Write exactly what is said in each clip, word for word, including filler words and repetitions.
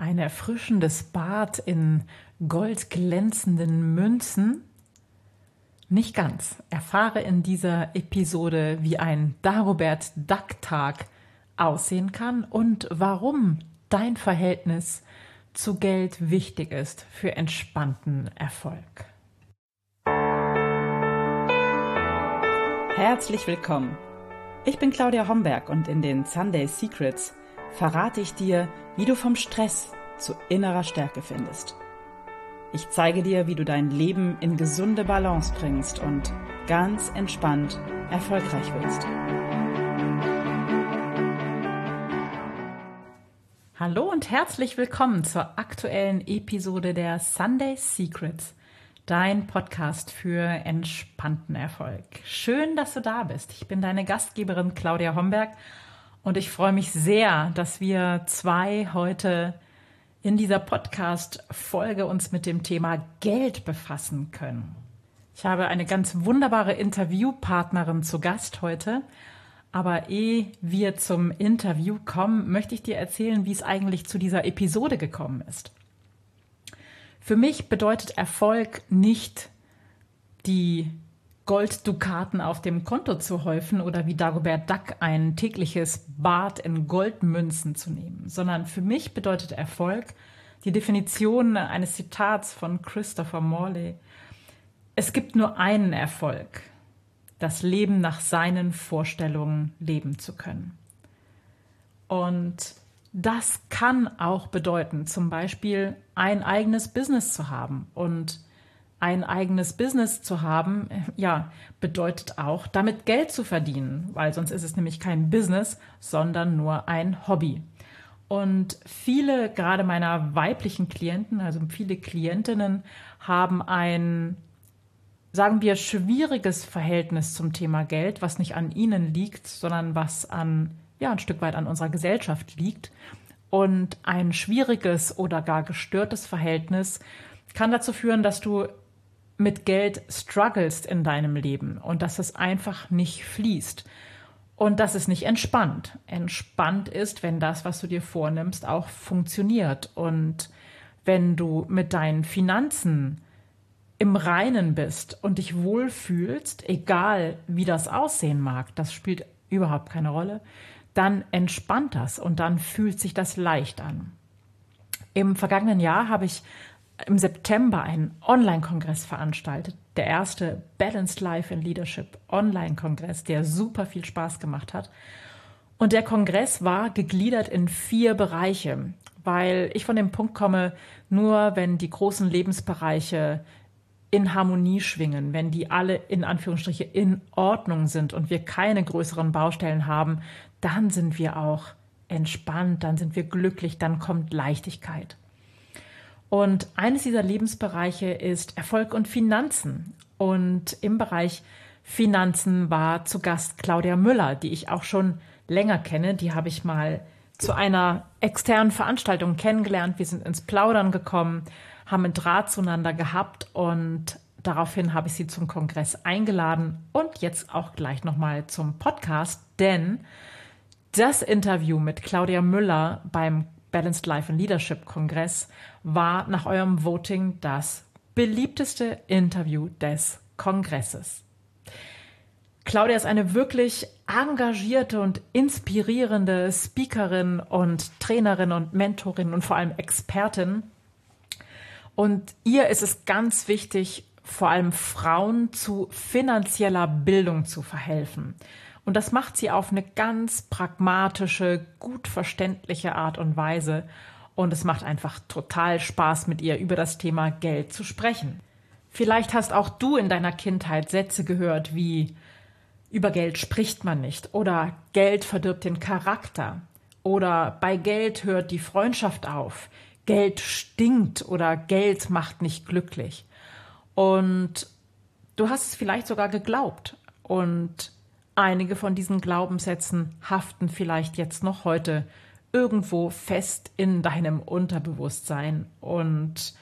ein erfrischendes Bad in goldglänzenden Münzen? Nicht ganz. Erfahre in dieser Episode, wie ein Dagobert Duck-Tag aussehen kann und warum dein Verhältnis zu Geld wichtig ist für entspannten Erfolg. Herzlich willkommen. Ich bin Claudia Homberg und in den Sunday Secrets verrate ich dir, wie du vom Stress zu innerer Stärke findest. Ich zeige dir, wie du dein Leben in gesunde Balance bringst und ganz entspannt erfolgreich wirst. Hallo und herzlich willkommen zur aktuellen Episode der Sunday Secrets, dein Podcast für entspannten Erfolg. Schön, dass du da bist. Ich bin deine Gastgeberin Claudia Homberg und ich freue mich sehr, dass wir zwei heute in dieser Podcast-Folge uns mit dem Thema Geld befassen können. Ich habe eine ganz wunderbare Interviewpartnerin zu Gast heute. Aber ehe wir zum Interview kommen, möchte ich dir erzählen, wie es eigentlich zu dieser Episode gekommen ist. Für mich bedeutet Erfolg nicht, die Golddukaten auf dem Konto zu häufen oder wie Dagobert Duck ein tägliches Bad in Goldmünzen zu nehmen, sondern für mich bedeutet Erfolg die Definition eines Zitats von Christopher Morley: Es gibt nur einen Erfolg. Das Leben nach seinen Vorstellungen leben zu können. Und das kann auch bedeuten, zum Beispiel ein eigenes Business zu haben. Und ein eigenes Business zu haben, ja, bedeutet auch, damit Geld zu verdienen, weil sonst ist es nämlich kein Business, sondern nur ein Hobby. Und viele, gerade meiner weiblichen Klienten, also viele Klientinnen, haben ein sagen wir, schwieriges Verhältnis zum Thema Geld, was nicht an ihnen liegt, sondern was an, ja, ein Stück weit an unserer Gesellschaft liegt. Und ein schwieriges oder gar gestörtes Verhältnis kann dazu führen, dass du mit Geld strugglest in deinem Leben und dass es einfach nicht fließt und dass es nicht entspannt. Entspannt ist, wenn das, was du dir vornimmst, auch funktioniert und wenn du mit deinen Finanzen im Reinen bist und dich wohlfühlst, egal wie das aussehen mag, das spielt überhaupt keine Rolle, dann entspannt das und dann fühlt sich das leicht an. Im vergangenen Jahr habe ich im September einen Online-Kongress veranstaltet, der erste Balanced Life in Leadership Online-Kongress, der super viel Spaß gemacht hat. Und der Kongress war gegliedert in vier Bereiche, weil ich von dem Punkt komme, nur wenn die großen Lebensbereiche in Harmonie schwingen, wenn die alle in Anführungsstriche in Ordnung sind und wir keine größeren Baustellen haben, dann sind wir auch entspannt, dann sind wir glücklich, dann kommt Leichtigkeit. Und eines dieser Lebensbereiche ist Erfolg und Finanzen. Und im Bereich Finanzen war zu Gast Claudia Müller, die ich auch schon länger kenne. Die habe ich mal zu einer externen Veranstaltung kennengelernt. Wir sind ins Plaudern gekommen, haben einen Draht zueinander gehabt und daraufhin habe ich sie zum Kongress eingeladen und jetzt auch gleich nochmal zum Podcast, denn das Interview mit Claudia Müller beim Balanced Life and Leadership Kongress war nach eurem Voting das beliebteste Interview des Kongresses. Claudia ist eine wirklich engagierte und inspirierende Speakerin und Trainerin und Mentorin und vor allem Expertin. Und ihr ist es ganz wichtig, vor allem Frauen zu finanzieller Bildung zu verhelfen. Und das macht sie auf eine ganz pragmatische, gut verständliche Art und Weise. Und es macht einfach total Spaß, mit ihr über das Thema Geld zu sprechen. Vielleicht hast auch du in deiner Kindheit Sätze gehört wie "Über Geld spricht man nicht" oder "Geld verdirbt den Charakter" oder "Bei Geld hört die Freundschaft auf", "Geld stinkt" oder "Geld macht nicht glücklich". Und du hast es vielleicht sogar geglaubt. Und einige von diesen Glaubenssätzen haften vielleicht jetzt noch heute irgendwo fest in deinem Unterbewusstsein und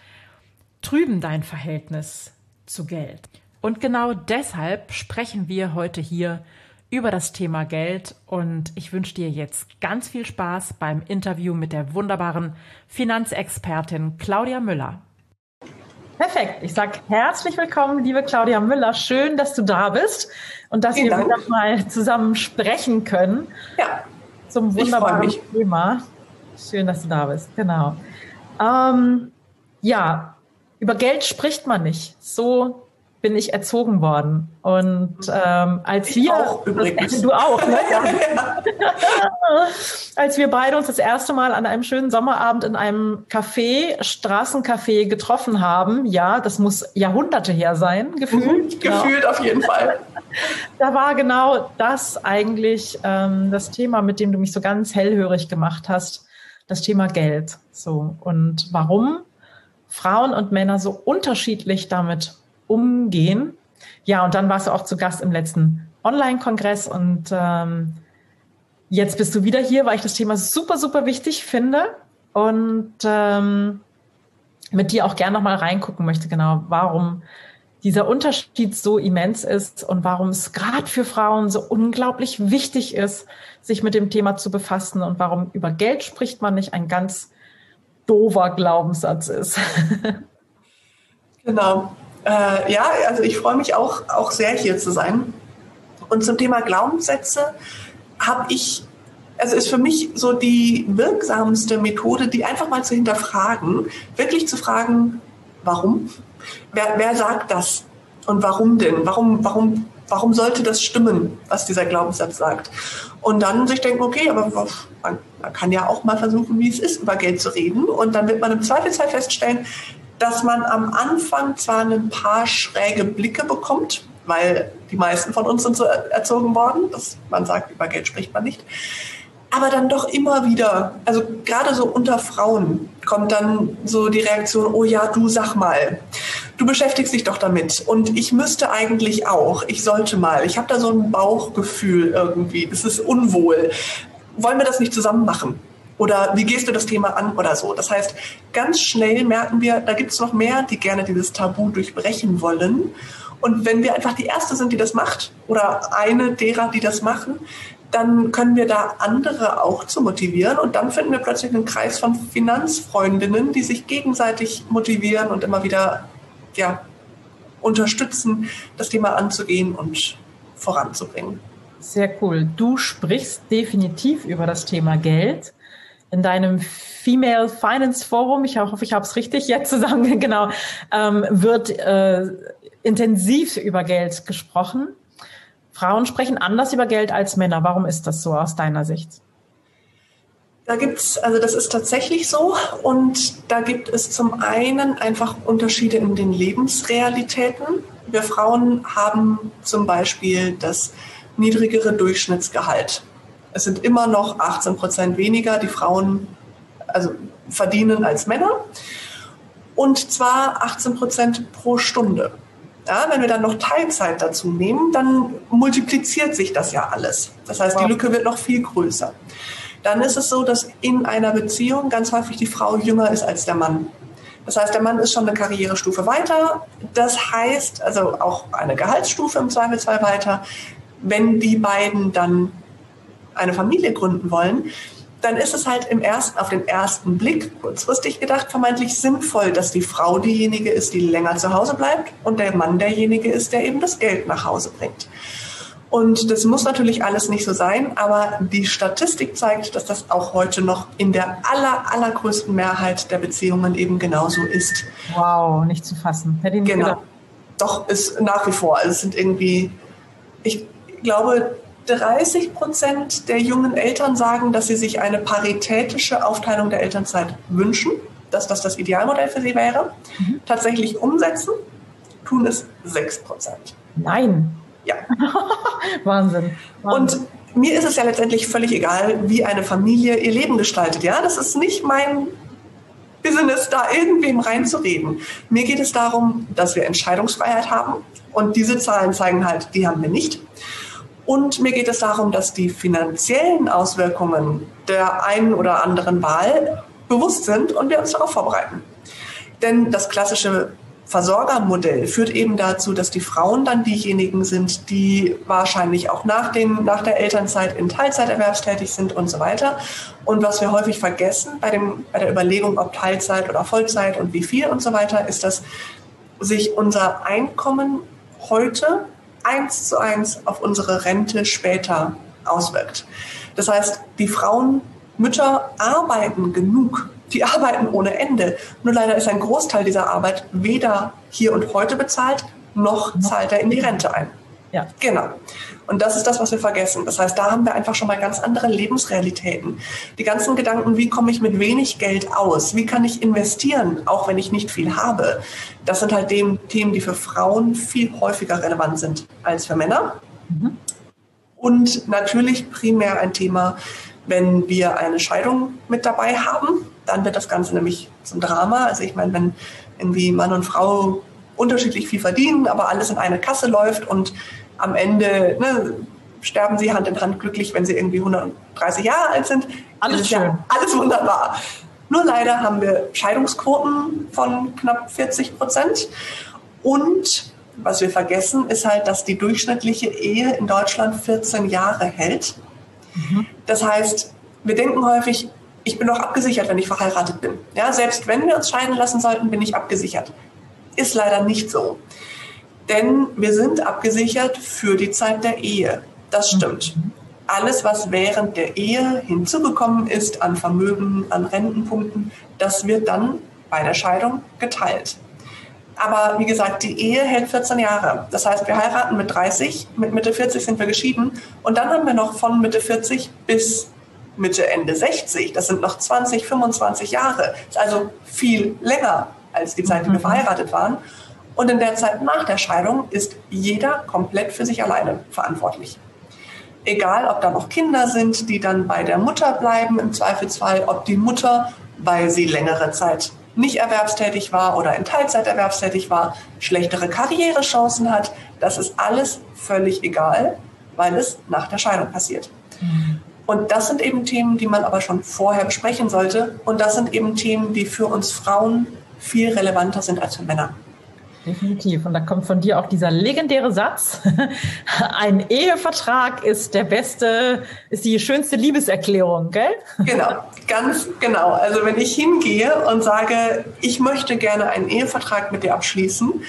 trüben dein Verhältnis zu Geld. Und genau deshalb sprechen wir heute hier über das Thema Geld. Und ich wünsche dir jetzt ganz viel Spaß beim Interview mit der wunderbaren Finanzexpertin Claudia Müller. Perfekt. Ich sage herzlich willkommen, liebe Claudia Müller. Schön, dass du da bist und dass Vielen wir Dank. wieder mal zusammen sprechen können. Ja. Zum wunderbaren Thema. Schön, dass du da bist. Genau. Ähm, ja, über Geld spricht man nicht. So bin ich erzogen worden. Und ähm, als ich wir... Auch übrigens. Du auch, ne? Ja. Als wir beide uns das erste Mal an einem schönen Sommerabend in einem Café, Straßencafé getroffen haben, ja, das muss Jahrhunderte her sein, gefühlt. Mhm, genau. Gefühlt auf jeden Fall. Da war genau das eigentlich ähm, das Thema, mit dem du mich so ganz hellhörig gemacht hast, das Thema Geld. So. Und warum Frauen und Männer so unterschiedlich damit umgehen. Ja, und dann warst du auch zu Gast im letzten Online-Kongress und ähm, jetzt bist du wieder hier, weil ich das Thema super, super wichtig finde und ähm, mit dir auch gerne nochmal reingucken möchte, genau, warum dieser Unterschied so immens ist und warum es gerade für Frauen so unglaublich wichtig ist, sich mit dem Thema zu befassen und warum über Geld spricht man nicht ein ganz doofer Glaubenssatz ist. Genau. Äh, ja, also ich freue mich auch, auch sehr, hier zu sein. Und zum Thema Glaubenssätze habe ich, also ist für mich so die wirksamste Methode, die einfach mal zu hinterfragen, wirklich zu fragen, warum? Wer, wer sagt das? Und warum denn? Warum, warum, warum sollte das stimmen, was dieser Glaubenssatz sagt? Und dann sich denken, okay, aber man, man kann ja auch mal versuchen, wie es ist, über Geld zu reden. Und dann wird man im Zweifelsfall feststellen, dass man am Anfang zwar ein paar schräge Blicke bekommt, weil die meisten von uns sind so erzogen worden, dass man sagt, über Geld spricht man nicht, aber dann doch immer wieder, also gerade so unter Frauen kommt dann so die Reaktion, oh ja, du sag mal, du beschäftigst dich doch damit und ich müsste eigentlich auch, ich sollte mal, ich habe da so ein Bauchgefühl irgendwie, das ist unwohl, wollen wir das nicht zusammen machen? Oder wie gehst du das Thema an oder so. Das heißt, ganz schnell merken wir, da gibt es noch mehr, die gerne dieses Tabu durchbrechen wollen. Und wenn wir einfach die Erste sind, die das macht oder eine derer, die das machen, dann können wir da andere auch zu motivieren. Und dann finden wir plötzlich einen Kreis von Finanzfreundinnen, die sich gegenseitig motivieren und immer wieder ja, unterstützen, das Thema anzugehen und voranzubringen. Sehr cool. Du sprichst definitiv über das Thema Geld. In deinem Female Finance Forum, ich hoffe, ich habe es richtig jetzt zusammen, genau, ähm, wird äh, intensiv über Geld gesprochen. Frauen sprechen anders über Geld als Männer. Warum ist das so aus deiner Sicht? Da gibt's, also das ist tatsächlich so. Und da gibt es zum einen einfach Unterschiede in den Lebensrealitäten. Wir Frauen haben zum Beispiel das niedrigere Durchschnittsgehalt. Es sind immer noch achtzehn Prozent weniger, die Frauen also verdienen als Männer. Und zwar achtzehn Prozent pro Stunde. Ja, wenn wir dann noch Teilzeit dazu nehmen, dann multipliziert sich das ja alles. Das heißt, die Lücke wird noch viel größer. Dann ist es so, dass in einer Beziehung ganz häufig die Frau jünger ist als der Mann. Das heißt, der Mann ist schon eine Karrierestufe weiter. Das heißt, also auch eine Gehaltsstufe im Zweifelsfall weiter. Wenn die beiden dann eine Familie gründen wollen, dann ist es halt im ersten, auf den ersten Blick kurzfristig gedacht vermeintlich sinnvoll, dass die Frau diejenige ist, die länger zu Hause bleibt und der Mann derjenige ist, der eben das Geld nach Hause bringt. Und das muss natürlich alles nicht so sein, aber die Statistik zeigt, dass das auch heute noch in der aller, allergrößten Mehrheit der Beziehungen eben genauso ist. Wow, nicht zu fassen. Hätte ich nicht gedacht. Genau. Doch, ist nach wie vor. Also es sind irgendwie, ich glaube, dreißig Prozent der jungen Eltern sagen, dass sie sich eine paritätische Aufteilung der Elternzeit wünschen, dass das das Idealmodell für sie wäre. Mhm. Tatsächlich umsetzen, tun es sechs Prozent. Nein. Ja. Wahnsinn. Wahnsinn. Und mir ist es ja letztendlich völlig egal, wie eine Familie ihr Leben gestaltet. Ja, das ist nicht mein Business, da irgendwem reinzureden. Mir geht es darum, dass wir Entscheidungsfreiheit haben. Und diese Zahlen zeigen halt, die haben wir nicht. Und mir geht es darum, dass die finanziellen Auswirkungen der einen oder anderen Wahl bewusst sind und wir uns darauf vorbereiten. Denn das klassische Versorgermodell führt eben dazu, dass die Frauen dann diejenigen sind, die wahrscheinlich auch nach, den, nach der Elternzeit in Teilzeiterwerbs tätig sind und so weiter. Und was wir häufig vergessen bei, dem, bei der Überlegung, ob Teilzeit oder Vollzeit und wie viel und so weiter, ist, dass sich unser Einkommen heute eins zu eins auf unsere Rente später auswirkt. Das heißt, die Frauen, Mütter arbeiten genug. Die arbeiten ohne Ende. Nur leider ist ein Großteil dieser Arbeit weder hier und heute bezahlt, noch zahlt er in die Rente ein. Ja. Genau. Und das ist das, was wir vergessen. Das heißt, da haben wir einfach schon mal ganz andere Lebensrealitäten. Die ganzen Gedanken, wie komme ich mit wenig Geld aus? Wie kann ich investieren, auch wenn ich nicht viel habe? Das sind halt die Themen, die für Frauen viel häufiger relevant sind als für Männer. Mhm. Und natürlich primär ein Thema, wenn wir eine Scheidung mit dabei haben, dann wird das Ganze nämlich zum Drama. Also ich meine, wenn irgendwie Mann und Frau unterschiedlich viel verdienen, aber alles in eine Kasse läuft und am Ende ne, sterben sie Hand in Hand glücklich, wenn sie irgendwie hundertdreißig Jahre alt sind. Alles schön. Ja, alles wunderbar. Nur leider haben wir Scheidungsquoten von knapp vierzig Prozent. Und was wir vergessen, ist halt, dass die durchschnittliche Ehe in Deutschland vierzehn Jahre hält. Mhm. Das heißt, wir denken häufig, ich bin doch abgesichert, wenn ich verheiratet bin. Ja, selbst wenn wir uns scheiden lassen sollten, bin ich abgesichert. Ist leider nicht so. Denn wir sind abgesichert für die Zeit der Ehe. Das stimmt. Mhm. Alles, was während der Ehe hinzugekommen ist an Vermögen, an Rentenpunkten, das wird dann bei der Scheidung geteilt. Aber wie gesagt, die Ehe hält vierzehn Jahre. Das heißt, wir heiraten mit dreißig, mit Mitte vierzig sind wir geschieden. Und dann haben wir noch von Mitte vierzig bis Mitte, Ende sechzig, das sind noch zwanzig, fünfundzwanzig Jahre. Das ist also viel länger als die Zeit, die wir verheiratet waren. Und in der Zeit nach der Scheidung ist jeder komplett für sich alleine verantwortlich. Egal, ob da noch Kinder sind, die dann bei der Mutter bleiben im Zweifelsfall, ob die Mutter, weil sie längere Zeit nicht erwerbstätig war oder in Teilzeit erwerbstätig war, schlechtere Karrierechancen hat. Das ist alles völlig egal, weil es nach der Scheidung passiert. Mhm. Und das sind eben Themen, die man aber schon vorher besprechen sollte. Und das sind eben Themen, die für uns Frauen viel relevanter sind als für Männer. Definitiv. Und da kommt von dir auch dieser legendäre Satz. Ein Ehevertrag ist der beste, ist die schönste Liebeserklärung, gell? Genau, ganz genau. Also wenn ich hingehe und sage, ich möchte gerne einen Ehevertrag mit dir abschließen,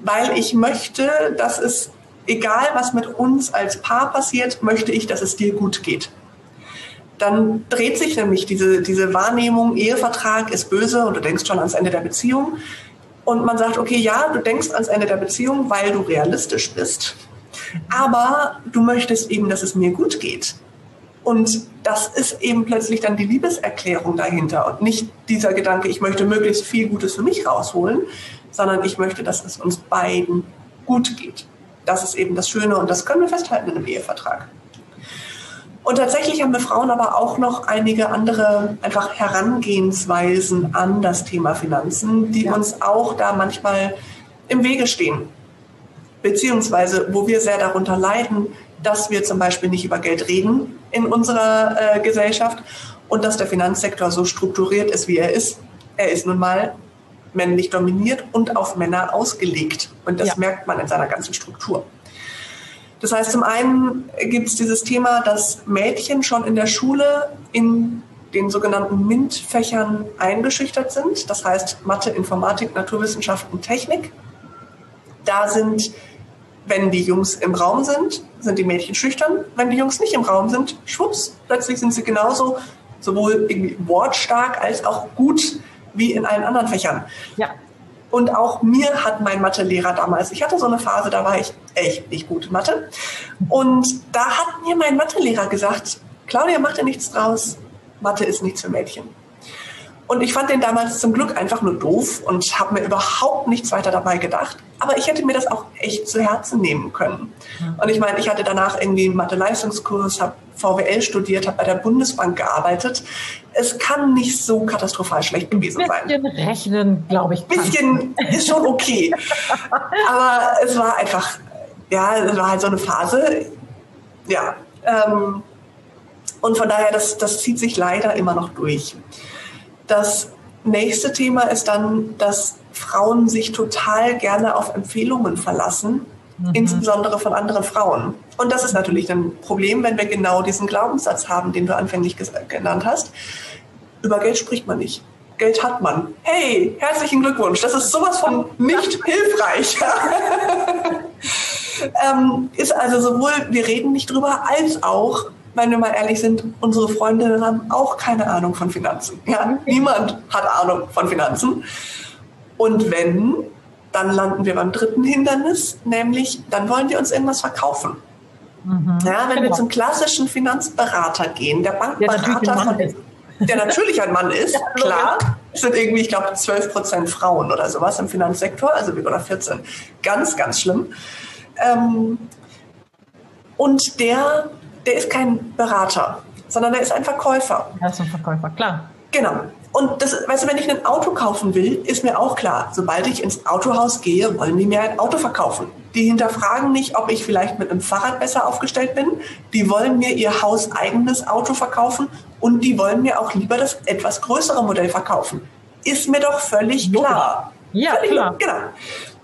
weil ich möchte, dass es, egal was mit uns als Paar passiert, möchte ich, dass es dir gut geht. Dann dreht sich nämlich diese, diese Wahrnehmung, Ehevertrag ist böse und du denkst schon ans Ende der Beziehung. Und man sagt, okay, ja, du denkst ans Ende der Beziehung, weil du realistisch bist. Aber du möchtest eben, dass es mir gut geht. Und das ist eben plötzlich dann die Liebeserklärung dahinter. Und nicht dieser Gedanke, ich möchte möglichst viel Gutes für mich rausholen, sondern ich möchte, dass es uns beiden gut geht. Das ist eben das Schöne und das können wir festhalten in einem Ehevertrag. Und tatsächlich haben wir Frauen aber auch noch einige andere einfach Herangehensweisen an das Thema Finanzen, die ja. uns auch da manchmal im Wege stehen. Beziehungsweise, wo wir sehr darunter leiden, dass wir zum Beispiel nicht über Geld reden in unserer äh, Gesellschaft und dass der Finanzsektor so strukturiert ist, wie er ist. Er ist nun mal männlich dominiert und auf Männer ausgelegt. Und das ja. merkt man in seiner ganzen Struktur. Das heißt, zum einen gibt es dieses Thema, dass Mädchen schon in der Schule in den sogenannten MINT-Fächern eingeschüchtert sind. Das heißt Mathe, Informatik, Naturwissenschaften, Technik. Da sind, wenn die Jungs im Raum sind, sind die Mädchen schüchtern. Wenn die Jungs nicht im Raum sind, schwupps, plötzlich sind sie genauso sowohl irgendwie wortstark als auch gut wie in allen anderen Fächern. Ja. Und auch mir hat mein Mathelehrer damals, ich hatte so eine Phase, da war ich echt nicht gut in Mathe. Und da hat mir mein Mathelehrer gesagt, Claudia, mach dir nichts draus, Mathe ist nichts für Mädchen. Und ich fand den damals zum Glück einfach nur doof und habe mir überhaupt nichts weiter dabei gedacht. Aber ich hätte mir das auch echt zu Herzen nehmen können. Und ich meine, ich hatte danach irgendwie einen Mathe-Leistungskurs, habe V W L studiert, habe bei der Bundesbank gearbeitet. Es kann nicht so katastrophal schlecht gewesen sein. Ein bisschen rechnen, glaube ich. Ein bisschen ist schon okay. Aber es war einfach, ja, es war halt so eine Phase. Ja, ähm, und von daher, das, das zieht sich leider immer noch durch. Das nächste Thema ist dann, dass Frauen sich total gerne auf Empfehlungen verlassen, mhm. insbesondere von anderen Frauen. Und das ist natürlich ein Problem, wenn wir genau diesen Glaubenssatz haben, den du anfänglich genannt hast. Über Geld spricht man nicht. Geld hat man. Hey, herzlichen Glückwunsch. Das ist sowas von nicht hilfreich. ähm, ist also sowohl, wir reden nicht drüber, als auch, wenn wir mal ehrlich sind, unsere Freundinnen haben auch keine Ahnung von Finanzen. Ja, niemand hat Ahnung von Finanzen. Und wenn, dann landen wir beim dritten Hindernis, nämlich dann wollen die uns irgendwas verkaufen. Mhm. Ja, wenn genau. wir zum klassischen Finanzberater gehen, der Bankberater von ja, der natürlich ein Mann ist, klar, es sind irgendwie, ich glaube, zwölf Prozent Frauen oder sowas im Finanzsektor, also oder vierzehn. Ganz, ganz schlimm. Ähm, und der, der ist kein Berater, sondern der ist ein Verkäufer. Er ist ein Verkäufer, klar. Genau. Und das, weißt du, wenn ich ein Auto kaufen will, ist mir auch klar, sobald ich ins Autohaus gehe, wollen die mir ein Auto verkaufen. Die hinterfragen nicht, ob ich vielleicht mit einem Fahrrad besser aufgestellt bin. Die wollen mir ihr hauseigenes Auto verkaufen und die wollen mir auch lieber das etwas größere Modell verkaufen. Ist mir doch völlig klar. Ja, völlig klar. Genau.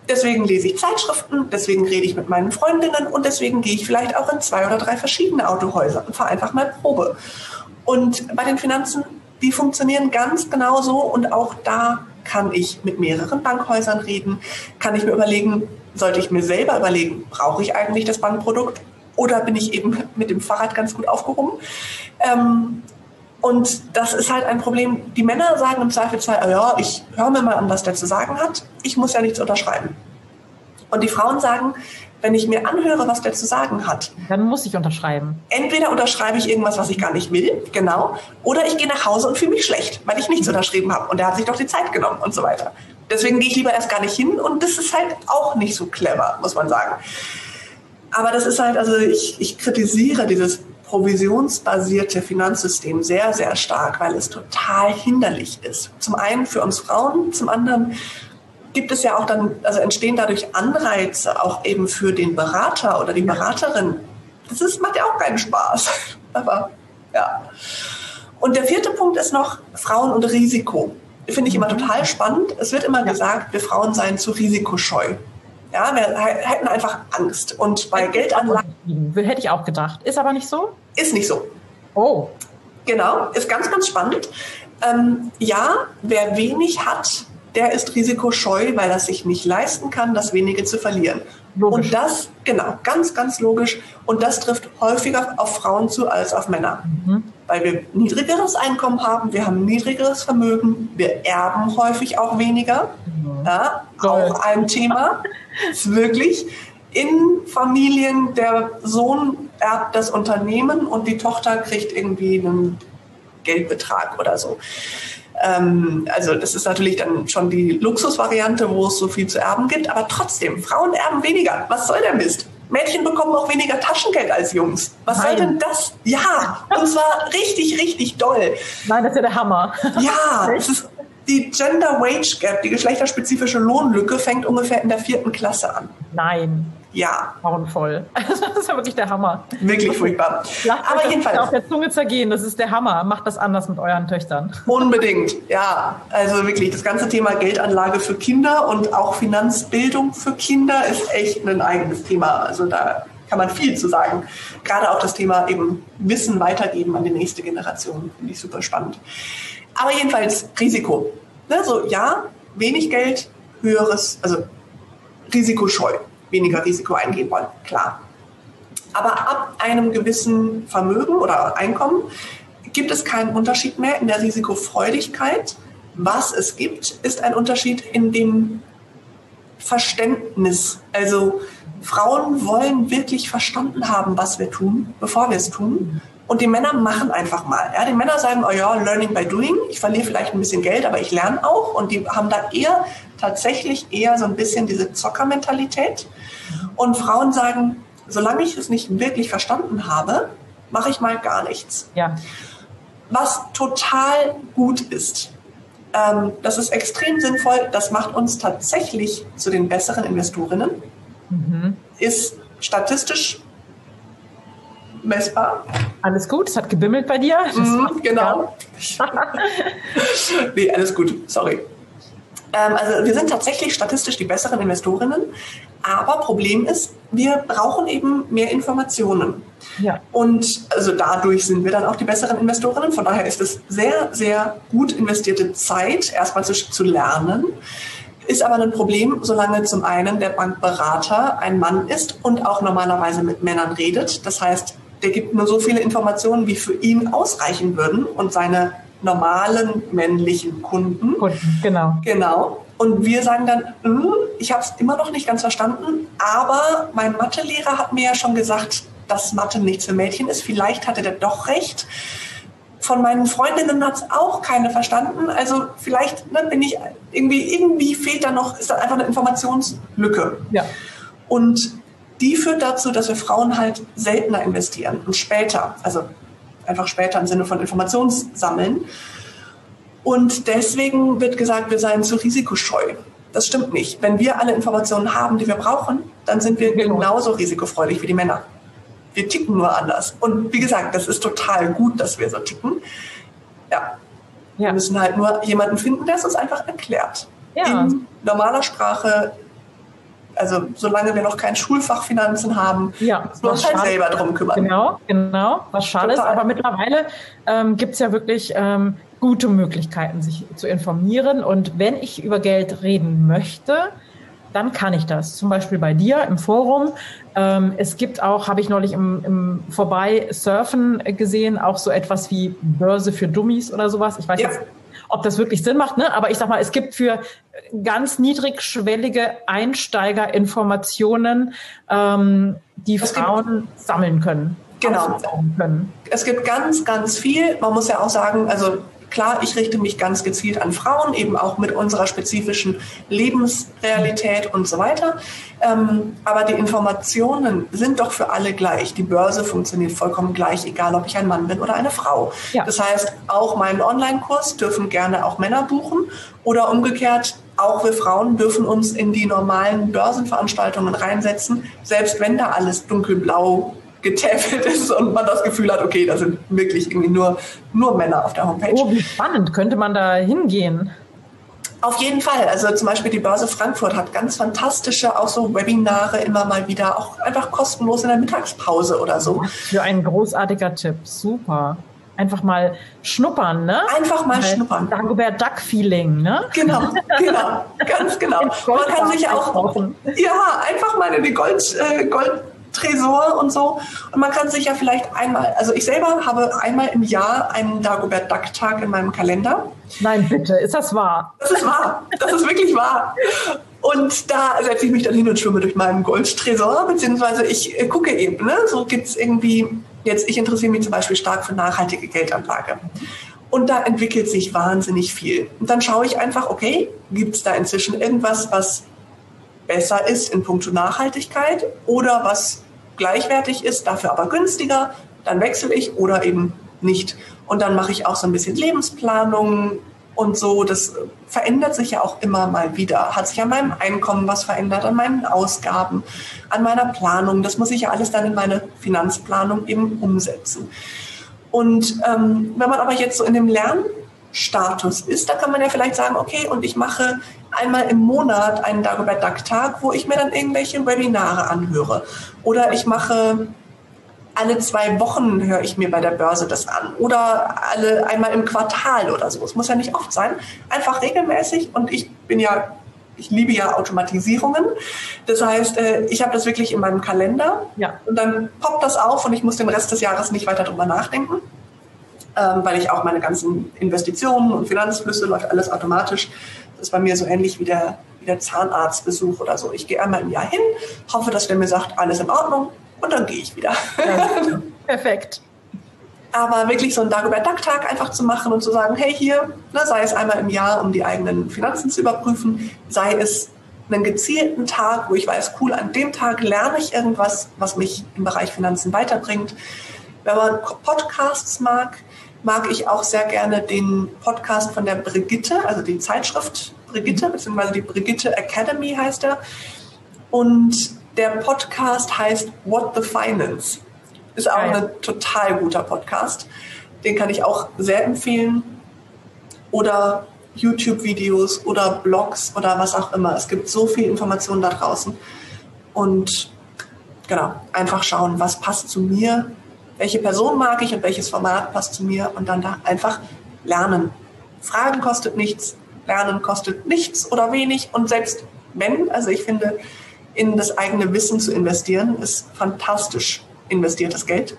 Deswegen lese ich Zeitschriften, deswegen rede ich mit meinen Freundinnen und deswegen gehe ich vielleicht auch in zwei oder drei verschiedene Autohäuser und fahre einfach mal Probe. Und bei den Finanzen, die funktionieren ganz genauso und auch da kann ich mit mehreren Bankhäusern reden, kann ich mir überlegen, sollte ich mir selber überlegen, brauche ich eigentlich das Bankprodukt oder bin ich eben mit dem Fahrrad ganz gut aufgehoben? Ähm, und das ist halt ein Problem. Die Männer sagen im Zweifelsfall, oh ja, ich höre mir mal an, was der zu sagen hat, ich muss ja nichts unterschreiben. Und die Frauen sagen, wenn ich mir anhöre, was der zu sagen hat, dann muss ich unterschreiben. Entweder unterschreibe ich irgendwas, was ich gar nicht will, genau, oder ich gehe nach Hause und fühle mich schlecht, weil ich nichts unterschrieben habe und der hat sich doch die Zeit genommen und so weiter. Deswegen gehe ich lieber erst gar nicht hin und das ist halt auch nicht so clever, muss man sagen. Aber das ist halt, also ich, ich kritisiere dieses provisionsbasierte Finanzsystem sehr, sehr stark, weil es total hinderlich ist. Zum einen für uns Frauen, zum anderen gibt es ja auch dann, also entstehen dadurch Anreize auch eben für den Berater oder die Beraterin. Das ist, macht ja auch keinen Spaß. Aber ja. Und der vierte Punkt ist noch Frauen und Risiko. Finde ich immer total spannend. Es wird immer ja. gesagt, wir Frauen seien zu risikoscheu. Ja, wir hätten einfach Angst. Und bei Geldanlagen... Hätte ich auch gedacht. Ist aber nicht so? Ist nicht so. Oh. Genau, ist ganz, ganz spannend. Ähm, ja, wer wenig hat, der ist risikoscheu, weil er sich nicht leisten kann, das Wenige zu verlieren. Logisch. Und das, genau, ganz, ganz logisch. Und das trifft häufiger auf Frauen zu als auf Männer. Mhm. Weil wir niedrigeres Einkommen haben, wir haben niedrigeres Vermögen, wir erben häufig auch weniger. Mhm. Ja, auch ein Thema. Ist wirklich in Familien, der Sohn erbt das Unternehmen und die Tochter kriegt irgendwie einen Geldbetrag oder so. Also das ist natürlich dann schon die Luxusvariante, wo es so viel zu erben gibt. Aber trotzdem, Frauen erben weniger. Was soll der Mist? Mädchen bekommen auch weniger Taschengeld als Jungs. Was Nein. soll denn das? Ja, und zwar richtig, richtig doll. Nein, das ist ja der Hammer. Ja, das ist die Gender Wage Gap, die geschlechterspezifische Lohnlücke, fängt ungefähr in der vierten Klasse an. Nein. Ja. Grauenvoll. Das ist ja wirklich der Hammer. Wirklich furchtbar. Lasst aber jedenfalls auf der Zunge zergehen, das ist der Hammer. Macht das anders mit euren Töchtern. Unbedingt, ja. Also wirklich, das ganze Thema Geldanlage für Kinder und auch Finanzbildung für Kinder ist echt ein eigenes Thema. Also da kann man viel zu sagen. Gerade auch das Thema eben Wissen weitergeben an die nächste Generation. Finde ich super spannend. Aber jedenfalls Risiko. Also ja, wenig Geld, höheres, also risikoscheu. Weniger Risiko eingehen wollen, klar. Aber ab einem gewissen Vermögen oder Einkommen gibt es keinen Unterschied mehr in der Risikofreudigkeit. Was es gibt, ist ein Unterschied in dem Verständnis. Also Frauen wollen wirklich verstanden haben, was wir tun, bevor wir es tun. Und die Männer machen einfach mal. Ja, die Männer sagen, oh ja, learning by doing. Ich verliere vielleicht ein bisschen Geld, aber ich lerne auch. Und die haben da eher tatsächlich eher so ein bisschen diese Zockermentalität. Und Frauen sagen, solange ich es nicht wirklich verstanden habe, mache ich mal gar nichts. Ja. Was total gut ist. Ähm, das ist extrem sinnvoll. Das macht uns tatsächlich zu den besseren Investorinnen. Mhm. Ist statistisch messbar. Alles gut, es hat gebimmelt bei dir. Mm, genau. Nee, alles gut, sorry. Also wir sind tatsächlich statistisch die besseren Investorinnen, aber Problem ist, wir brauchen eben mehr Informationen. Ja. Und also dadurch sind wir dann auch die besseren Investorinnen. Von daher ist es sehr, sehr gut investierte Zeit, erstmal zu, zu lernen. Ist aber ein Problem, solange zum einen der Bankberater ein Mann ist und auch normalerweise mit Männern redet. Das heißt, der gibt nur so viele Informationen, wie für ihn ausreichen würden und seine normalen männlichen Kunden. Kunden, genau. Genau. Und wir sagen dann, mh, ich habe es immer noch nicht ganz verstanden, aber mein Mathelehrer hat mir ja schon gesagt, dass Mathe nichts für Mädchen ist. Vielleicht hatte der doch recht. Von meinen Freundinnen hat es auch keine verstanden. Also vielleicht ne, bin ich irgendwie, irgendwie fehlt da noch, ist da einfach eine Informationslücke. Ja. Und die führt dazu, dass wir Frauen halt seltener investieren und später, also einfach später im Sinne von Informationssammeln. Und deswegen wird gesagt, wir seien zu risikoscheu. Das stimmt nicht. Wenn wir alle Informationen haben, die wir brauchen, dann sind wir genauso risikofreudig wie die Männer. Wir ticken nur anders. Und wie gesagt, das ist total gut, dass wir so ticken. Ja, ja. Wir müssen halt nur jemanden finden, der es uns einfach erklärt. Ja. In normaler Sprache, also solange wir noch kein Schulfach Finanzen haben, ja, müssen wir uns halt schade, selber drum kümmern. Genau, genau. Was schade Total. ist, aber mittlerweile ähm, gibt es ja wirklich ähm, gute Möglichkeiten, sich zu informieren. Und wenn ich über Geld reden möchte, dann kann ich das. Zum Beispiel bei dir im Forum. Ähm, es gibt auch, habe ich neulich im, im Vorbeisurfen gesehen, auch so etwas wie Börse für Dummies oder sowas. Ich weiß ja. jetzt ob das wirklich Sinn macht, ne? Aber ich sag mal, es gibt für ganz niedrigschwellige Einsteiger Informationen, ähm, die es Frauen gibt, sammeln können. Genau. Können. Es gibt ganz, ganz viel. Man muss ja auch sagen, also klar, ich richte mich ganz gezielt an Frauen, eben auch mit unserer spezifischen Lebensrealität und so weiter. Ähm, aber die Informationen sind doch für alle gleich. Die Börse funktioniert vollkommen gleich, egal ob ich ein Mann bin oder eine Frau. Ja. Das heißt, auch meinen Online-Kurs dürfen gerne auch Männer buchen oder umgekehrt, auch wir Frauen dürfen uns in die normalen Börsenveranstaltungen reinsetzen, selbst wenn da alles dunkelblau getäfelt ist und man das Gefühl hat, okay, da sind wirklich irgendwie nur, nur Männer auf der Homepage. Oh, wie spannend. Könnte man da hingehen? Auf jeden Fall. Also zum Beispiel die Börse Frankfurt hat ganz fantastische, auch so Webinare immer mal wieder, auch einfach kostenlos in der Mittagspause oder so. Für ein großartiger Tipp. Super. Einfach mal schnuppern, ne? Einfach mal das heißt, schnuppern. Dagobert Duck Feeling, ne? Genau, genau. Ganz genau. Man kann sich auch, kaufen. Ja, einfach mal in die Gold, äh, Gold Tresor und so. Und man kann sich ja vielleicht einmal, also ich selber habe einmal im Jahr einen Dagobert Duck Tag in meinem Kalender. Nein, bitte, ist das wahr? Das ist wahr, das ist wirklich wahr. Und da setze ich mich dann hin und schwimme durch meinen Goldtresor, beziehungsweise ich äh, gucke eben, ne? So gibt es irgendwie, jetzt ich interessiere mich zum Beispiel stark für nachhaltige Geldanlage. Und da entwickelt sich wahnsinnig viel. Und dann schaue ich einfach, okay, gibt es da inzwischen irgendwas, was besser ist in puncto Nachhaltigkeit oder was gleichwertig ist, dafür aber günstiger, dann wechsle ich oder eben nicht. Und dann mache ich auch so ein bisschen Lebensplanung und so. Das verändert sich ja auch immer mal wieder. Hat sich an meinem Einkommen was verändert, an meinen Ausgaben, an meiner Planung. Das muss ich ja alles dann in meine Finanzplanung eben umsetzen. Und ähm, wenn man aber jetzt so in dem Lernstatus ist, da kann man ja vielleicht sagen, okay, und ich mache einmal im Monat einen Dagobert Duck Tag, wo ich mir dann irgendwelche Webinare anhöre. Oder ich mache alle zwei Wochen höre ich mir bei der Börse das an. Oder alle einmal im Quartal oder so. Es muss ja nicht oft sein. Einfach regelmäßig. Und ich bin ja, ich liebe ja Automatisierungen. Das heißt, ich habe das wirklich in meinem Kalender. Ja. Und dann poppt das auf und ich muss den Rest des Jahres nicht weiter drüber nachdenken. Weil ich auch meine ganzen Investitionen und Finanzflüsse läuft alles automatisch. Das ist bei mir so ähnlich wie der, wie der Zahnarztbesuch oder so. Ich gehe einmal im Jahr hin, hoffe, dass der mir sagt, alles in Ordnung und dann gehe ich wieder. Ja, perfekt. Aber wirklich so einen Dagobert Duck Tag einfach zu machen und zu sagen, hey hier, ne, sei es einmal im Jahr, um die eigenen Finanzen zu überprüfen, sei es einen gezielten Tag, wo ich weiß, cool, an dem Tag lerne ich irgendwas, was mich im Bereich Finanzen weiterbringt. Wenn man Podcasts mag, mag ich auch sehr gerne den Podcast von der Brigitte, also die Zeitschrift Brigitte, beziehungsweise die Brigitte Academy heißt er. Und der Podcast heißt What the Finance. Ist auch ein total guter Podcast. Den kann ich auch sehr empfehlen. Oder YouTube-Videos oder Blogs oder was auch immer. Es gibt so viel Information da draußen. Und genau, einfach schauen, was passt zu mir, welche Person mag ich und welches Format passt zu mir und dann da einfach lernen. Fragen kostet nichts, Lernen kostet nichts oder wenig und selbst wenn, also ich finde, in das eigene Wissen zu investieren, ist fantastisch investiertes Geld.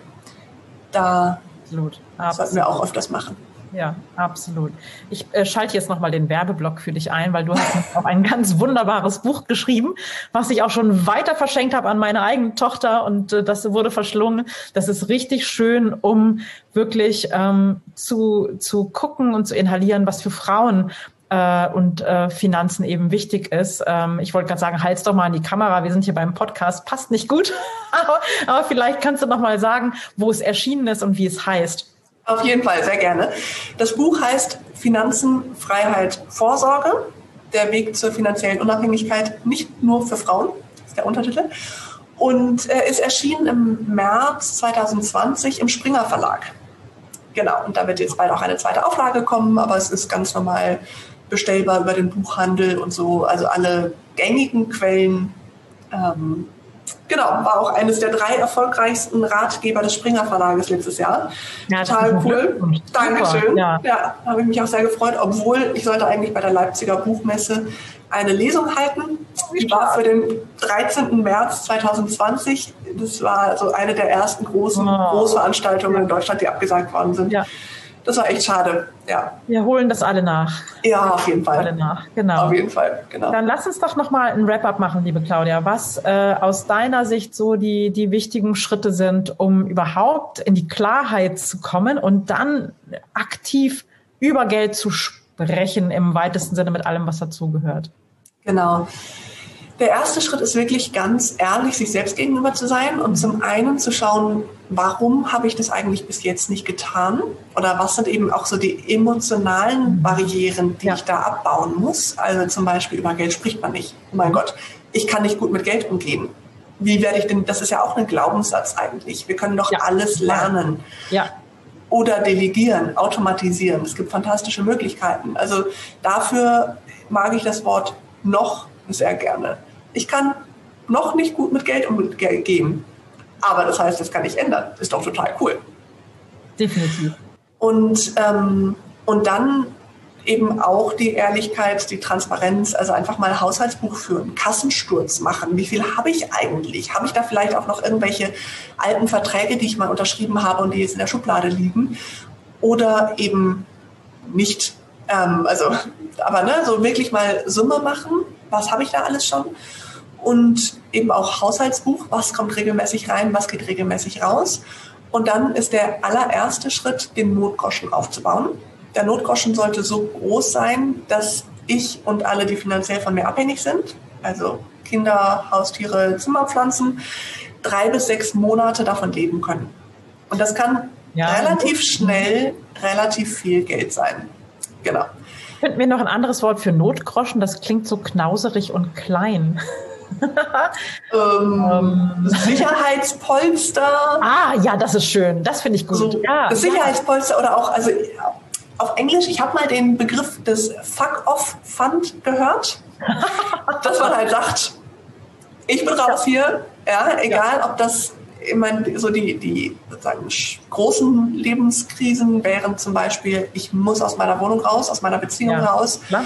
Da absolut, absolut. sollten wir auch öfters machen. Ja, absolut. Ich äh, schalte jetzt nochmal den Werbeblock für dich ein, weil du hast auch ein ganz wunderbares Buch geschrieben, was ich auch schon weiter verschenkt habe an meine eigene Tochter und äh, das wurde verschlungen. Das ist richtig schön, um wirklich ähm, zu, zu gucken und zu inhalieren, was für Frauen Äh, und äh, Finanzen eben wichtig ist. Ähm, ich wollte gerade sagen, halt's doch mal an die Kamera, wir sind hier beim Podcast, passt nicht gut, aber, aber vielleicht kannst du noch mal sagen, wo es erschienen ist und wie es heißt. Auf jeden Fall, sehr gerne. Das Buch heißt Finanzen, Freiheit, Vorsorge, der Weg zur finanziellen Unabhängigkeit, nicht nur für Frauen, ist der Untertitel, und äh, ist erschienen im März zwanzig zwanzig im Springer Verlag. Genau, und da wird jetzt bald auch eine zweite Auflage kommen, aber es ist ganz normal bestellbar über den Buchhandel und so, also alle gängigen Quellen. Ähm, genau, war auch eines der drei erfolgreichsten Ratgeber des Springer Verlages letztes Jahr. Ja, total cool. Dankeschön. Ja, ja, habe ich mich auch sehr gefreut, obwohl ich sollte eigentlich bei der Leipziger Buchmesse eine Lesung halten. Die war für den dreizehnten März zwanzig zwanzig. Das war so eine der ersten großen oh. Großveranstaltungen in Deutschland, die abgesagt worden sind. Ja. Das war echt schade, ja. Wir holen das alle nach. Ja, auf jeden Fall. Alle nach, genau. Auf jeden Fall, genau. Dann lass uns doch nochmal ein Wrap-up machen, liebe Claudia. Was äh, aus deiner Sicht so die, die wichtigen Schritte sind, um überhaupt in die Klarheit zu kommen und dann aktiv über Geld zu sprechen, im weitesten Sinne mit allem, was dazugehört. Genau. Der erste Schritt ist wirklich ganz ehrlich, sich selbst gegenüber zu sein und zum einen zu schauen, warum habe ich das eigentlich bis jetzt nicht getan oder was sind eben auch so die emotionalen Barrieren, die ja. ich da abbauen muss. Also zum Beispiel über Geld spricht man nicht. Oh mein Gott, ich kann nicht gut mit Geld umgehen. Wie werde ich denn, das ist ja auch ein Glaubenssatz eigentlich. Wir können doch ja. alles lernen. Ja. Oder delegieren, automatisieren. Es gibt fantastische Möglichkeiten. Also dafür mag ich das Wort noch sehr gerne. Ich kann noch nicht gut mit Geld umgehen, aber das heißt, das kann ich ändern. Ist doch total cool. Definitiv. Und, ähm, und dann eben auch die Ehrlichkeit, die Transparenz, also einfach mal Haushaltsbuch führen, Kassensturz machen. Wie viel habe ich eigentlich? Habe ich da vielleicht auch noch irgendwelche alten Verträge, die ich mal unterschrieben habe und die jetzt in der Schublade liegen? Oder eben nicht. Ähm, also, aber ne, so wirklich mal Summe machen. Was habe ich da alles schon? Und eben auch Haushaltsbuch, was kommt regelmäßig rein, was geht regelmäßig raus. Und dann ist der allererste Schritt, den Notgroschen aufzubauen. Der Notgroschen sollte so groß sein, dass ich und alle, die finanziell von mir abhängig sind, also Kinder, Haustiere, Zimmerpflanzen, drei bis sechs Monate davon leben können. Und das kann ja. relativ schnell relativ viel Geld sein. Genau. Finden wir noch ein anderes Wort für Notgroschen? Das klingt so knauserig und klein. ähm, Sicherheitspolster. Ah, ja, das ist schön. Das finde ich gut. So, ja, Sicherheitspolster ja. oder auch, also auf Englisch, ich habe mal den Begriff des Fuck-Off-Fund gehört. Dass man halt sagt, ich bin raus hier. Ja, egal, ja. ob das, ich meine, so die, die sozusagen großen Lebenskrisen wären zum Beispiel, ich muss aus meiner Wohnung raus, aus meiner Beziehung ja, raus, klar.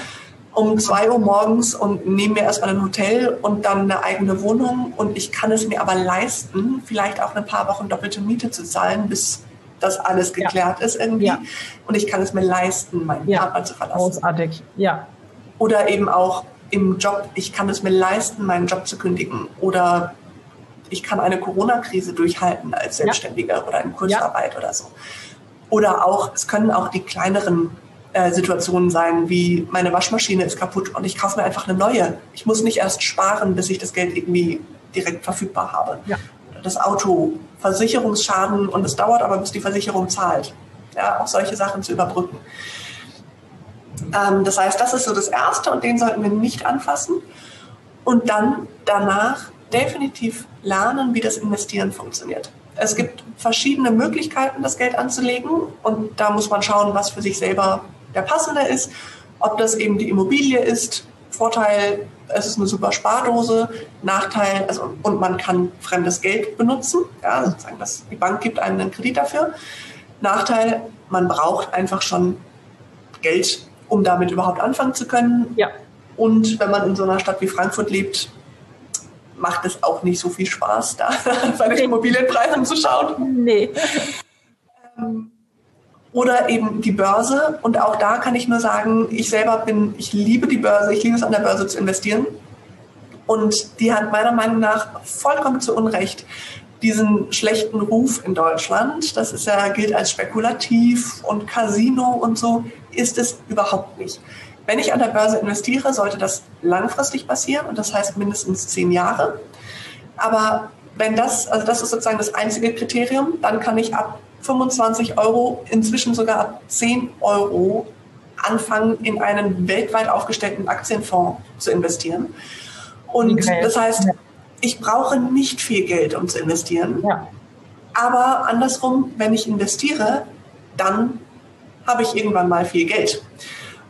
um zwei Uhr morgens und nehme mir erstmal ein Hotel und dann eine eigene Wohnung und ich kann es mir aber leisten, vielleicht auch ein paar Wochen doppelte Miete zu zahlen, bis das alles geklärt ja. ist irgendwie ja. und ich kann es mir leisten, meinen ja. Partner zu verlassen. Großartig, ja. Oder eben auch im Job, ich kann es mir leisten, meinen Job zu kündigen oder ich kann eine Corona-Krise durchhalten als Selbstständiger ja. oder in Kurzarbeit ja. oder so. Oder auch, es können auch die kleineren äh, Situationen sein, wie meine Waschmaschine ist kaputt und ich kaufe mir einfach eine neue. Ich muss nicht erst sparen, bis ich das Geld irgendwie direkt verfügbar habe. Ja. Das Auto, Versicherungsschaden und es dauert aber, bis die Versicherung zahlt. Ja, auch solche Sachen zu überbrücken. Ähm, das heißt, das ist so das Erste und den sollten wir nicht anfassen. Und dann danach definitiv lernen, wie das Investieren funktioniert. Es gibt verschiedene Möglichkeiten, das Geld anzulegen und da muss man schauen, was für sich selber der passende ist Ob das eben die Immobilie ist, Vorteil, es ist eine super Spardose, Nachteil, also, und man kann fremdes Geld benutzen, ja, sozusagen das, die Bank gibt einem einen Kredit dafür. Nachteil, man braucht einfach schon Geld, um damit überhaupt anfangen zu können. Ja. Und wenn man in so einer Stadt wie Frankfurt lebt, macht es auch nicht so viel Spaß, da bei den Immobilienpreisen zu schauen. Nee. Oder eben die Börse. Und auch da kann ich nur sagen, ich selber bin, ich liebe die Börse, ich liebe es, an der Börse zu investieren. Und die hat meiner Meinung nach vollkommen zu Unrecht diesen schlechten Ruf in Deutschland. Das ist ja, gilt als spekulativ und Casino und so, ist es überhaupt nicht. Wenn ich an der Börse investiere, sollte das langfristig passieren und das heißt mindestens zehn Jahre. Aber wenn das, also das ist sozusagen das einzige Kriterium, dann kann ich ab fünfundzwanzig Euro, inzwischen sogar ab zehn Euro anfangen, in einen weltweit aufgestellten Aktienfonds zu investieren. Und okay. Das heißt, ich brauche nicht viel Geld, um zu investieren. Ja. Aber andersrum, wenn ich investiere, dann habe ich irgendwann mal viel Geld.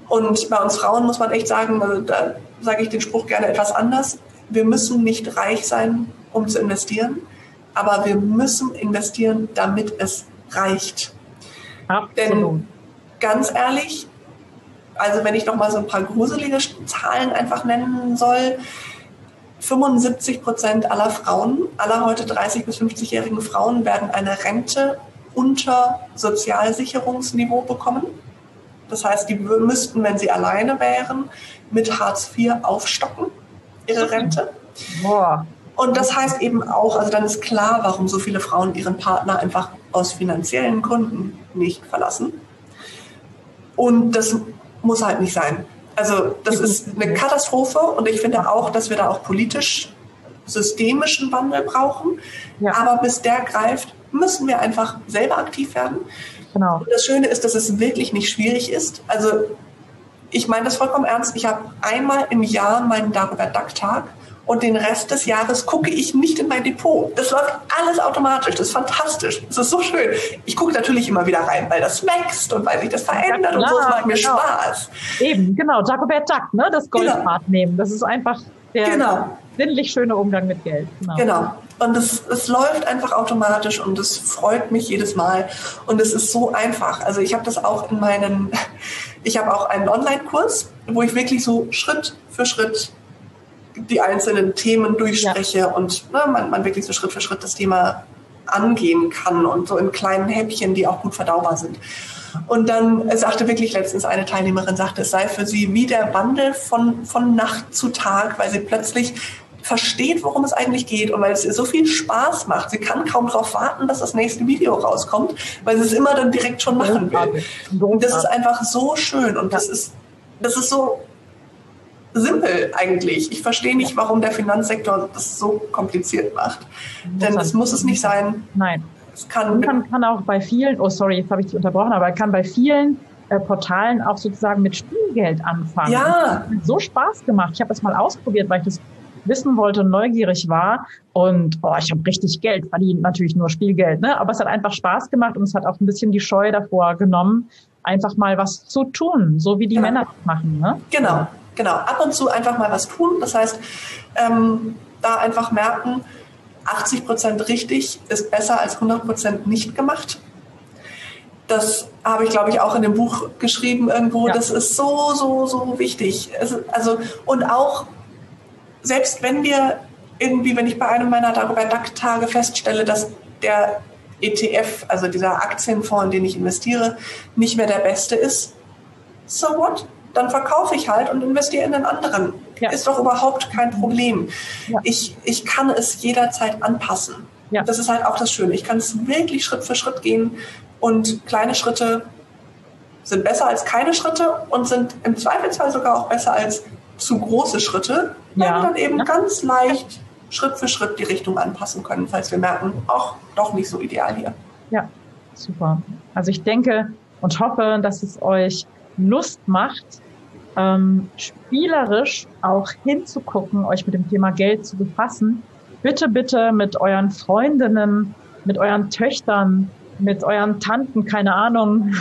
Und bei uns Frauen muss man echt sagen, also da sage ich den Spruch gerne etwas anders, wir müssen nicht reich sein, um zu investieren, aber wir müssen investieren, damit es reicht. Absolut. Denn ganz ehrlich, also wenn ich noch mal so ein paar gruselige Zahlen einfach nennen soll, fünfundsiebzig Prozent aller Frauen, aller heute dreißig- bis fünfzigjährigen Frauen werden eine Rente unter Sozialsicherungsniveau bekommen. Das heißt, die müssten, wenn sie alleine wären, mit Hartz vier aufstocken, ihre Rente. Boah. Und das heißt eben auch, also dann ist klar, warum so viele Frauen ihren Partner einfach aus finanziellen Gründen nicht verlassen. Und das muss halt nicht sein. Also das ist eine Katastrophe und ich finde auch, dass wir da auch politisch systemischen Wandel brauchen. Ja. Aber bis der greift, müssen wir einfach selber aktiv werden. Genau. Und das Schöne ist, dass es wirklich nicht schwierig ist. Also ich meine das vollkommen ernst. Ich habe einmal im Jahr meinen Dagobert Duck Tag und den Rest des Jahres gucke ich nicht in mein Depot. Das läuft alles automatisch. Das ist fantastisch. Das ist so schön. Ich gucke natürlich immer wieder rein, weil das wächst und weil sich das verändert ja, und so. Es macht mir genau. Spaß. Eben, genau. Dagobert Duck, ne? Das Goldbad genau. nehmen. Das ist einfach der genau. sinnlich schöne Umgang mit Geld. Genau. genau. Und es, es läuft einfach automatisch und es freut mich jedes Mal. Und es ist so einfach. Also ich habe das auch in meinen, ich habe auch einen Online-Kurs, wo ich wirklich so Schritt für Schritt die einzelnen Themen durchspreche ja. und ne, man, man wirklich so Schritt für Schritt das Thema angehen kann und so in kleinen Häppchen, die auch gut verdaubar sind. Und dann sagte wirklich letztens eine Teilnehmerin, sagte, es sei für sie wie der Wandel von, von Nacht zu Tag, weil sie plötzlich versteht, worum es eigentlich geht und weil es ihr so viel Spaß macht. Sie kann kaum darauf warten, dass das nächste Video rauskommt, weil sie es immer dann direkt schon machen will. Und das ist einfach so schön und das ist, das ist so simpel eigentlich. Ich verstehe nicht, warum der Finanzsektor das so kompliziert macht. Denn das muss es nicht sein. Nein. Es kann, kann, kann auch bei vielen, oh sorry, jetzt habe ich dich unterbrochen, aber kann bei vielen äh, Portalen auch sozusagen mit Spielgeld anfangen. Ja. Das hat mir so Spaß gemacht. Ich habe es mal ausprobiert, weil ich das wissen wollte und neugierig war und oh, ich habe richtig Geld verdient, natürlich nur Spielgeld, ne? Aber es hat einfach Spaß gemacht und es hat auch ein bisschen die Scheu davor genommen, einfach mal was zu tun, so wie die ja. Männer machen. Ne? Genau, genau. Ab und zu einfach mal was tun. Das heißt, ähm, da einfach merken, achtzig Prozent richtig ist besser als hundert Prozent nicht gemacht. Das habe ich, glaube ich, auch in dem Buch geschrieben irgendwo. Ja. Das ist so, so, so wichtig. Es, also, und auch selbst wenn wir irgendwie, wenn ich bei einem meiner Dagobert Duck Tage feststelle, dass der E T F, also dieser Aktienfonds, in den ich investiere, nicht mehr der beste ist, so what? Dann verkaufe ich halt und investiere in einen anderen. Ja. Ist doch überhaupt kein Problem. Ja. Ich, ich kann es jederzeit anpassen. Ja. Das ist halt auch das Schöne. Ich kann es wirklich Schritt für Schritt gehen und kleine Schritte sind besser als keine Schritte und sind im Zweifelsfall sogar auch besser als zu große Schritte, weil ja. wir dann eben ja. ganz leicht Schritt für Schritt die Richtung anpassen können, falls wir merken, ach, doch nicht so ideal hier. Ja, super. Also ich denke und hoffe, dass es euch Lust macht, ähm, spielerisch auch hinzugucken, euch mit dem Thema Geld zu befassen. Bitte, bitte mit euren Freundinnen, mit euren Töchtern, mit euren Tanten, keine Ahnung,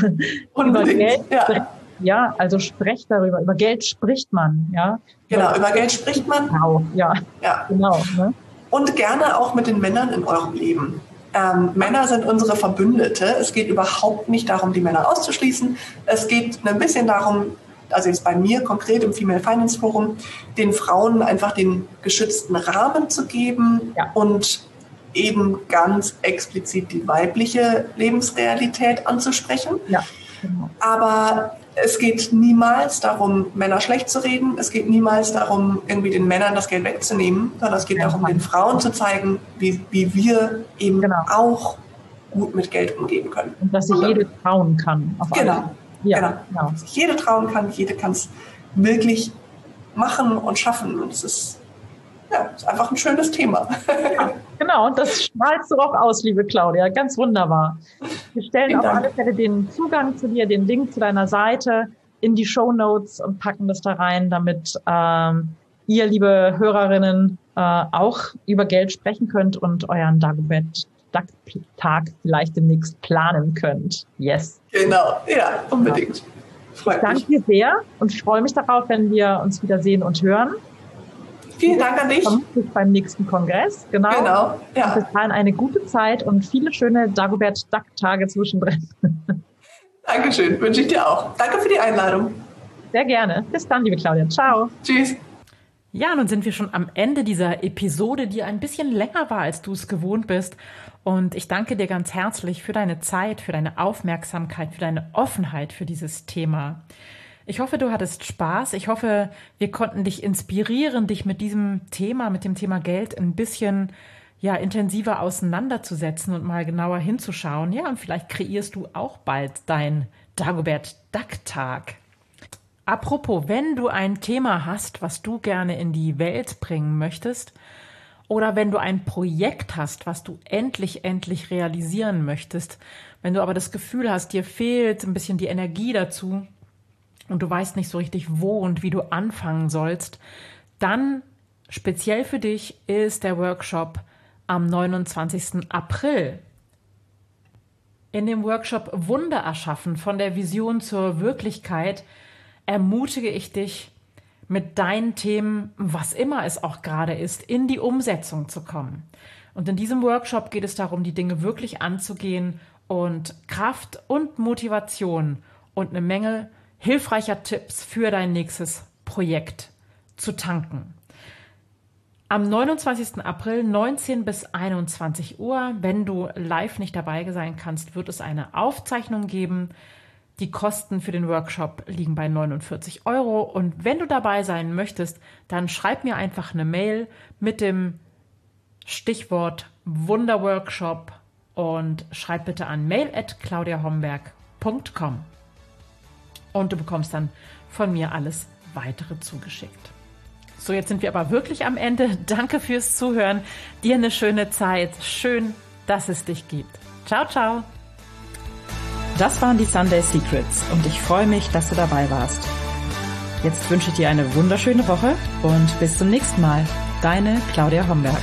über Geld ja. Ja, also sprecht darüber. Über Geld spricht man, ja. Genau, über Geld spricht man. Genau, ja. ja. Genau, ne? Und gerne auch mit den Männern in eurem Leben. Ähm, Männer sind unsere Verbündete. Es geht überhaupt nicht darum, die Männer auszuschließen. Es geht ein bisschen darum, also jetzt bei mir konkret im Female Finance Forum, den Frauen einfach den geschützten Rahmen zu geben ja. und eben ganz explizit die weibliche Lebensrealität anzusprechen. Ja, genau. Aber es geht niemals darum, Männer schlecht zu reden. Es geht niemals darum, irgendwie den Männern das Geld wegzunehmen, sondern es geht ja, darum, den Frauen zu zeigen, wie, wie wir eben genau. auch gut mit Geld umgehen können. Und dass sich ja. jede trauen kann. Auf genau. Ja, genau. genau. Dass sich jede trauen kann, jede kann es wirklich machen und schaffen. Und es ist, ja, ist einfach ein schönes Thema. Ja, genau, das strahlst du auch aus, liebe Claudia. Ganz wunderbar. Wir stellen auf alle Fälle den Zugang zu dir, den Link zu deiner Seite in die Shownotes und packen das da rein, damit ähm, ihr, liebe Hörerinnen, äh, auch über Geld sprechen könnt und euren Dagobert Duck Tag vielleicht demnächst planen könnt. Yes. Genau, ja, unbedingt. Freut ich danke mich. dir sehr und freue mich darauf, wenn wir uns wieder sehen und hören. Vielen Dank an dich. Beim nächsten Kongress. Genau. genau ja. Bis dahin eine gute Zeit und viele schöne Dagobert Duck Tage zwischendrin. Dankeschön. Wünsche ich dir auch. Danke für die Einladung. Sehr gerne. Bis dann, liebe Claudia. Ciao. Tschüss. Ja, nun sind wir schon am Ende dieser Episode, die ein bisschen länger war, als du es gewohnt bist. Und ich danke dir ganz herzlich für deine Zeit, für deine Aufmerksamkeit, für deine Offenheit für dieses Thema. Ich hoffe, du hattest Spaß. Ich hoffe, wir konnten dich inspirieren, dich mit diesem Thema, mit dem Thema Geld ein bisschen ja, intensiver auseinanderzusetzen und mal genauer hinzuschauen. Ja, und vielleicht kreierst du auch bald deinen Dagobert Duck Tag. Apropos, wenn du ein Thema hast, was du gerne in die Welt bringen möchtest, oder wenn du ein Projekt hast, was du endlich, endlich realisieren möchtest, wenn du aber das Gefühl hast, dir fehlt ein bisschen die Energie dazu, und du weißt nicht so richtig, wo und wie du anfangen sollst, dann speziell für dich ist der Workshop am neunundzwanzigsten April. In dem Workshop Wunder erschaffen, von der Vision zur Wirklichkeit, ermutige ich dich, mit deinen Themen, was immer es auch gerade ist, in die Umsetzung zu kommen. Und in diesem Workshop geht es darum, die Dinge wirklich anzugehen und Kraft und Motivation und eine Menge hilfreicher Tipps für dein nächstes Projekt zu tanken. Am neunundzwanzigsten April, neunzehn bis einundzwanzig Uhr, wenn du live nicht dabei sein kannst, wird es eine Aufzeichnung geben. Die Kosten für den Workshop liegen bei neunundvierzig Euro. Und wenn du dabei sein möchtest, dann schreib mir einfach eine Mail mit dem Stichwort Wunderworkshop und schreib bitte an mail at claudia homberg punkt com. Und du bekommst dann von mir alles Weitere zugeschickt. So, jetzt sind wir aber wirklich am Ende. Danke fürs Zuhören. Dir eine schöne Zeit. Schön, dass es dich gibt. Ciao, ciao. Das waren die Sunday Secrets und ich freue mich, dass du dabei warst. Jetzt wünsche ich dir eine wunderschöne Woche und bis zum nächsten Mal. Deine Claudia Homberg.